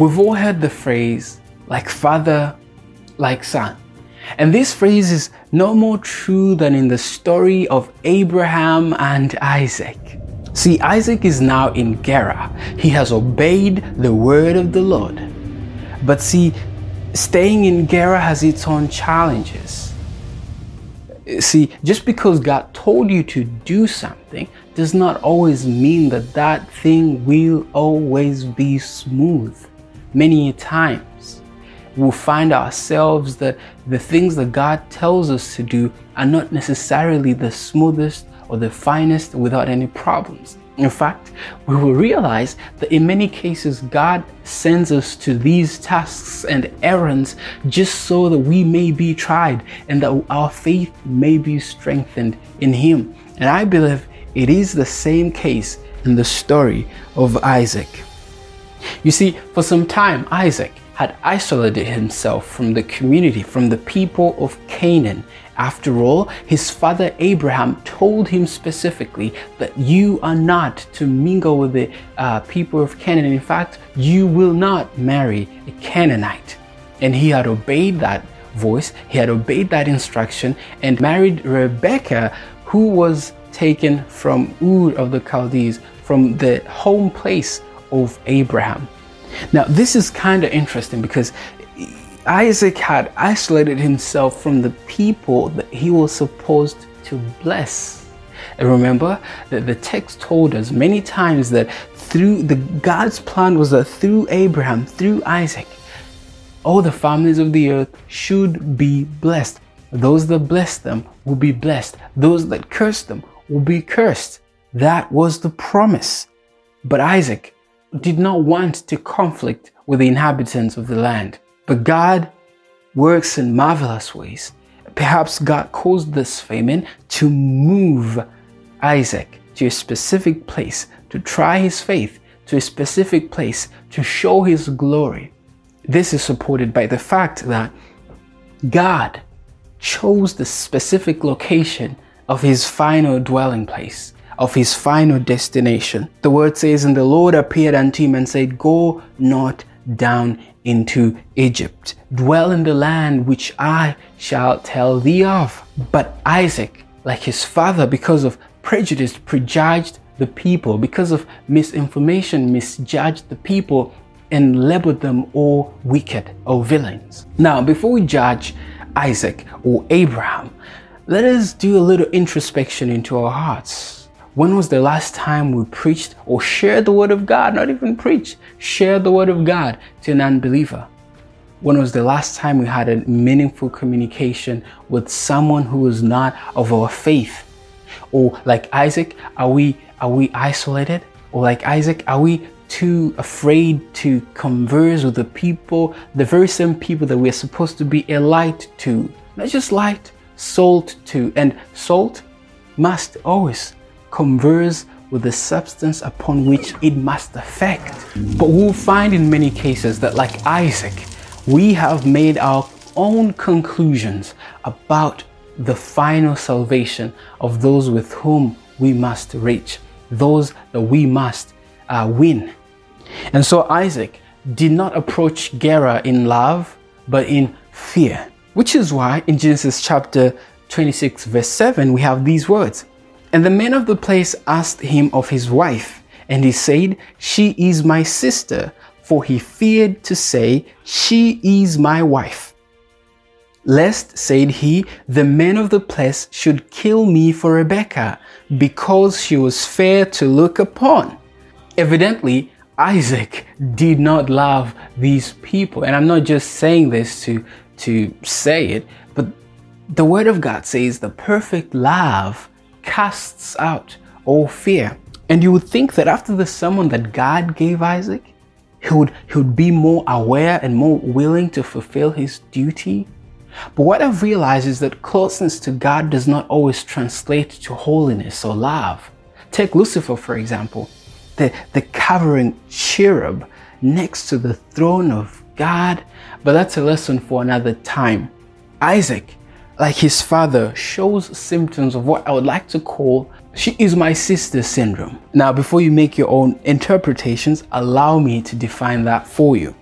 We've all heard the phrase, like father, like son. And this phrase is no more true than in the story of Abraham and Isaac. See, Isaac is now in Gerar. He has obeyed the word of the Lord. But see, staying in Gerar has its own challenges. See, just because God told you to do something does not always mean that that thing will always be smooth. Many times, we'll find ourselves that the things that God tells us to do are not necessarily the smoothest or the finest without any problems. In fact, we will realize that in many cases, God sends us to these tasks and errands just so that we may be tried and that our faith may be strengthened in Him. And I believe it is the same case in the story of Isaac. You see, for some time, Isaac had isolated himself from the community, from the people of Canaan. After all, his father Abraham told him specifically that you are not to mingle with the people of Canaan. In fact, you will not marry a Canaanite. And he had obeyed that voice, he had obeyed that instruction and married Rebekah, who was taken from Ur of the Chaldees, from the home place of Abraham. Now, this is kind of interesting because Isaac had isolated himself from the people that he was supposed to bless. And remember that the text told us many times that God's plan was that through Abraham, through Isaac, all the families of the earth should be blessed. Those that bless them will be blessed. Those that curse them will be cursed. That was the promise. But Isaac did not want to conflict with the inhabitants of the land. But God works in marvelous ways. Perhaps God caused this famine to move Isaac to a specific place, to try his faith, to a specific place, to show his glory. This is supported by the fact that God chose the specific location of his final dwelling place, of his final destination. The word says, "And the Lord appeared unto him and said, Go not down into Egypt. Dwell in the land which I shall tell thee of." But Isaac, like his father, because of prejudice, prejudged the people, because of misinformation, misjudged the people and labeled them all wicked or villains. Now, before we judge Isaac or Abraham, let us do a little introspection into our hearts. When was the last time we preached or shared the word of God? Not even preach, share the word of God to an unbeliever. When was the last time we had a meaningful communication with someone who is not of our faith? Or like Isaac, are we isolated? Or like Isaac, are we too afraid to converse with the people, the very same people that we are supposed to be a light to? Not just light, salt to. And salt must always converse with the substance upon which it must affect. But we'll find in many cases that, like Isaac, we have made our own conclusions about the final salvation of those with whom we must reach, those that we must win. And so Isaac did not approach Gerar in love, but in fear, which is why in Genesis chapter 26 verse 7 we have these words, "And the men of the place asked him of his wife, and he said, She is my sister, for he feared to say, She is my wife. Lest, said he, the men of the place should kill me for Rebekah, because she was fair to look upon." Evidently, Isaac did not love these people. And I'm not just saying this to say it, but the word of God says the perfect love casts out all fear. And you would think that after the sermon that God gave Isaac, he would be more aware and more willing to fulfill his duty. But what I've realized is that closeness to God does not always translate to holiness or love. Take Lucifer, for example, the covering cherub next to the throne of God. But that's a lesson for another time. Isaac, like his father, shows symptoms of what I would like to call "she is my sister" syndrome. Now, before you make your own interpretations, allow me to define that for you.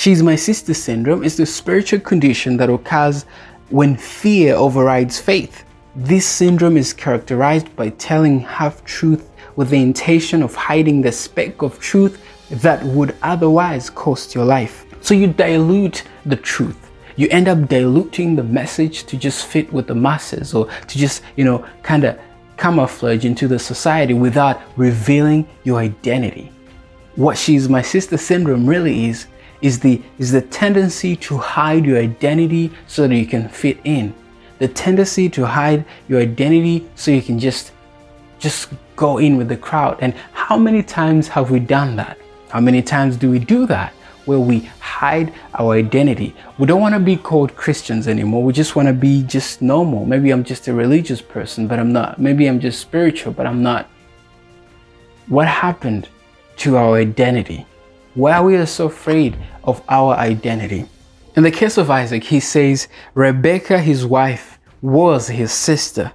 She's my sister syndrome is the spiritual condition that occurs when fear overrides faith. This syndrome is characterized by telling half-truth with the intention of hiding the speck of truth that would otherwise cost your life. So you dilute the truth. You end up diluting the message to just fit with the masses, or to just, kind of camouflage into the society without revealing your identity. What She's My Sister syndrome really is the tendency to hide your identity so that you can fit in. The tendency to hide your identity so you can just go in with the crowd. And how many times have we done that? How many times do we do that? Where we hide our identity. We don't want to be called Christians anymore. We just want to be just normal. Maybe I'm just a religious person, but I'm not. Maybe I'm just spiritual, but I'm not. What happened to our identity? Why we are so afraid of our identity? In the case of Isaac, he says, Rebekah, his wife, was his sister.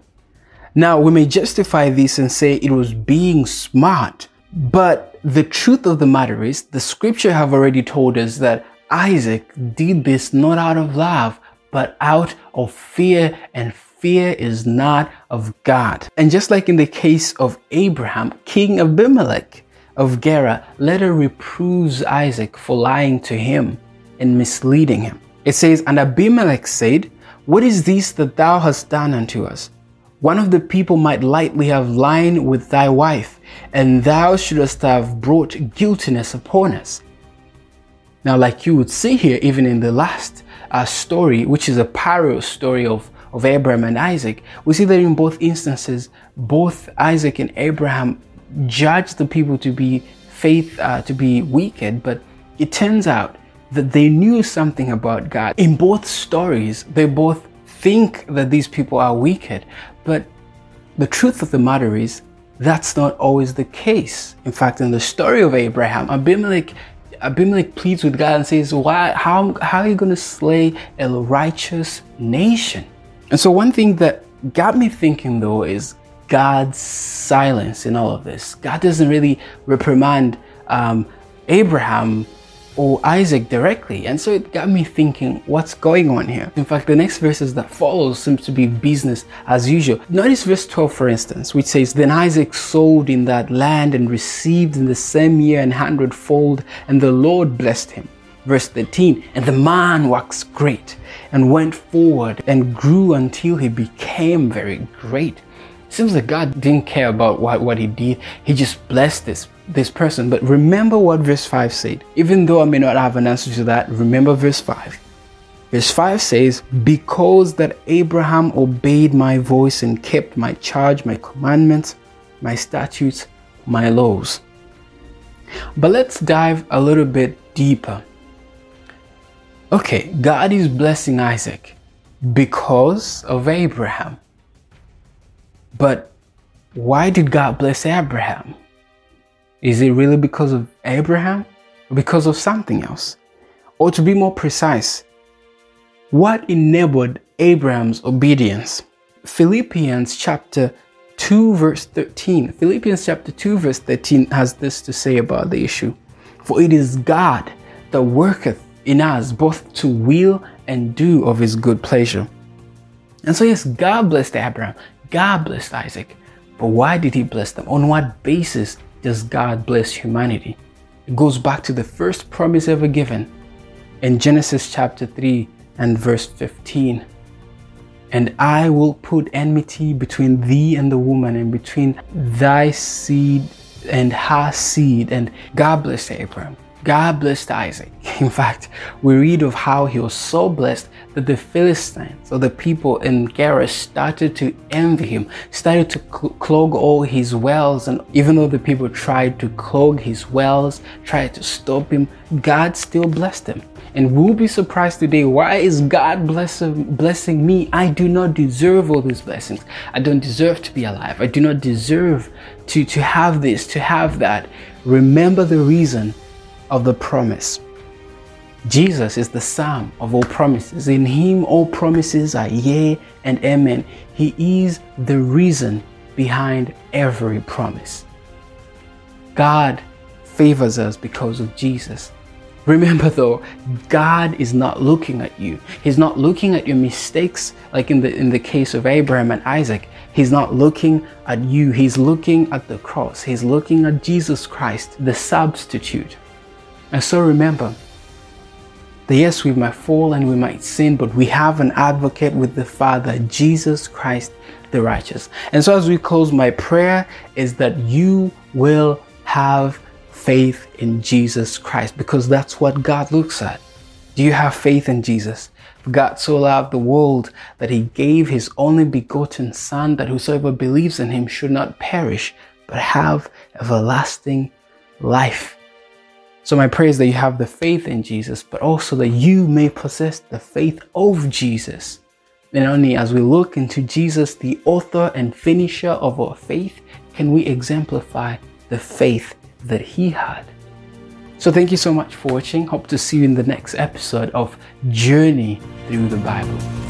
Now, we may justify this and say it was being smart, but the truth of the matter is, the scripture have already told us that Isaac did this not out of love, but out of fear, and fear is not of God. And just like in the case of Abraham, King Abimelech of Gerar later reproves Isaac for lying to him and misleading him. It says, and Abimelech said, "What is this that thou hast done unto us? One of the people might lightly have lain with thy wife, and thou shouldest have brought guiltiness upon us." Now, like you would see here, even in the last story, which is a parallel story of Abraham and Isaac, we see that in both instances, both Isaac and Abraham judged the people to be wicked, but it turns out that they knew something about God. In both stories, they both think that these people are wicked, but the truth of the matter is, that's not always the case. In fact, in the story of Abraham, Abimelech pleads with God and says, "Why? How are you going to slay a righteous nation?" And so one thing that got me thinking, though, is God's silence in all of this. God doesn't really reprimand Abraham or Isaac directly. And so it got me thinking, what's going on here? In fact, the next verses that follows seems to be business as usual. Notice verse 12, for instance, which says, "Then Isaac sowed in that land and received in the same year an hundredfold, and the Lord blessed him." Verse 13, "And the man waxed great and went forward and grew until he became very great." Seems like God didn't care about what he did. He just blessed this person. But remember what verse 5 said. Even though I may not have an answer to that, remember verse 5. Verse 5 says, "Because that Abraham obeyed my voice and kept my charge, my commandments, my statutes, my laws." But let's dive a little bit deeper. Okay, God is blessing Isaac because of Abraham. But why did God bless Abraham? Is it really because of Abraham? Because of something else? Or to be more precise, what enabled Abraham's obedience? Philippians chapter 2 verse 13 has this to say about the issue. "For it is God that worketh in us both to will and do of his good pleasure." And so yes, God blessed Abraham. God blessed Isaac, but why did he bless them? On what basis does God bless humanity? It goes back to the first promise ever given in Genesis chapter 3 and verse 15. "And I will put enmity between thee and the woman, and between thy seed and her seed." And God blessed Abraham. God blessed Isaac. In fact, we read of how he was so blessed that the Philistines, or the people in Gerar, started to envy him, started to clog all his wells. And even though the people tried to clog his wells, tried to stop him, God still blessed him. And we'll be surprised today, why is God blessing me? I do not deserve all these blessings. I don't deserve to be alive. I do not deserve to have this, to have that. Remember the reason of the promise. Jesus is the sum of all promises. In him all promises are yea and amen. He is the reason behind every promise. God favors us because of Jesus. Remember though, God is not looking at you. He's not looking at your mistakes, like in the case of Abraham and Isaac. He's not looking at you. He's looking at the cross. He's looking at Jesus Christ, the substitute. And so remember, that yes, we might fall and we might sin, but we have an advocate with the Father, Jesus Christ, the righteous. And so as we close, my prayer is that you will have faith in Jesus Christ, because that's what God looks at. Do you have faith in Jesus? For God so loved the world that he gave his only begotten Son, that whosoever believes in him should not perish, but have everlasting life. So my prayer is that you have the faith in Jesus, but also that you may possess the faith of Jesus. And only as we look into Jesus, the author and finisher of our faith, can we exemplify the faith that he had. So thank you so much for watching. Hope to see you in the next episode of Journey Through the Bible.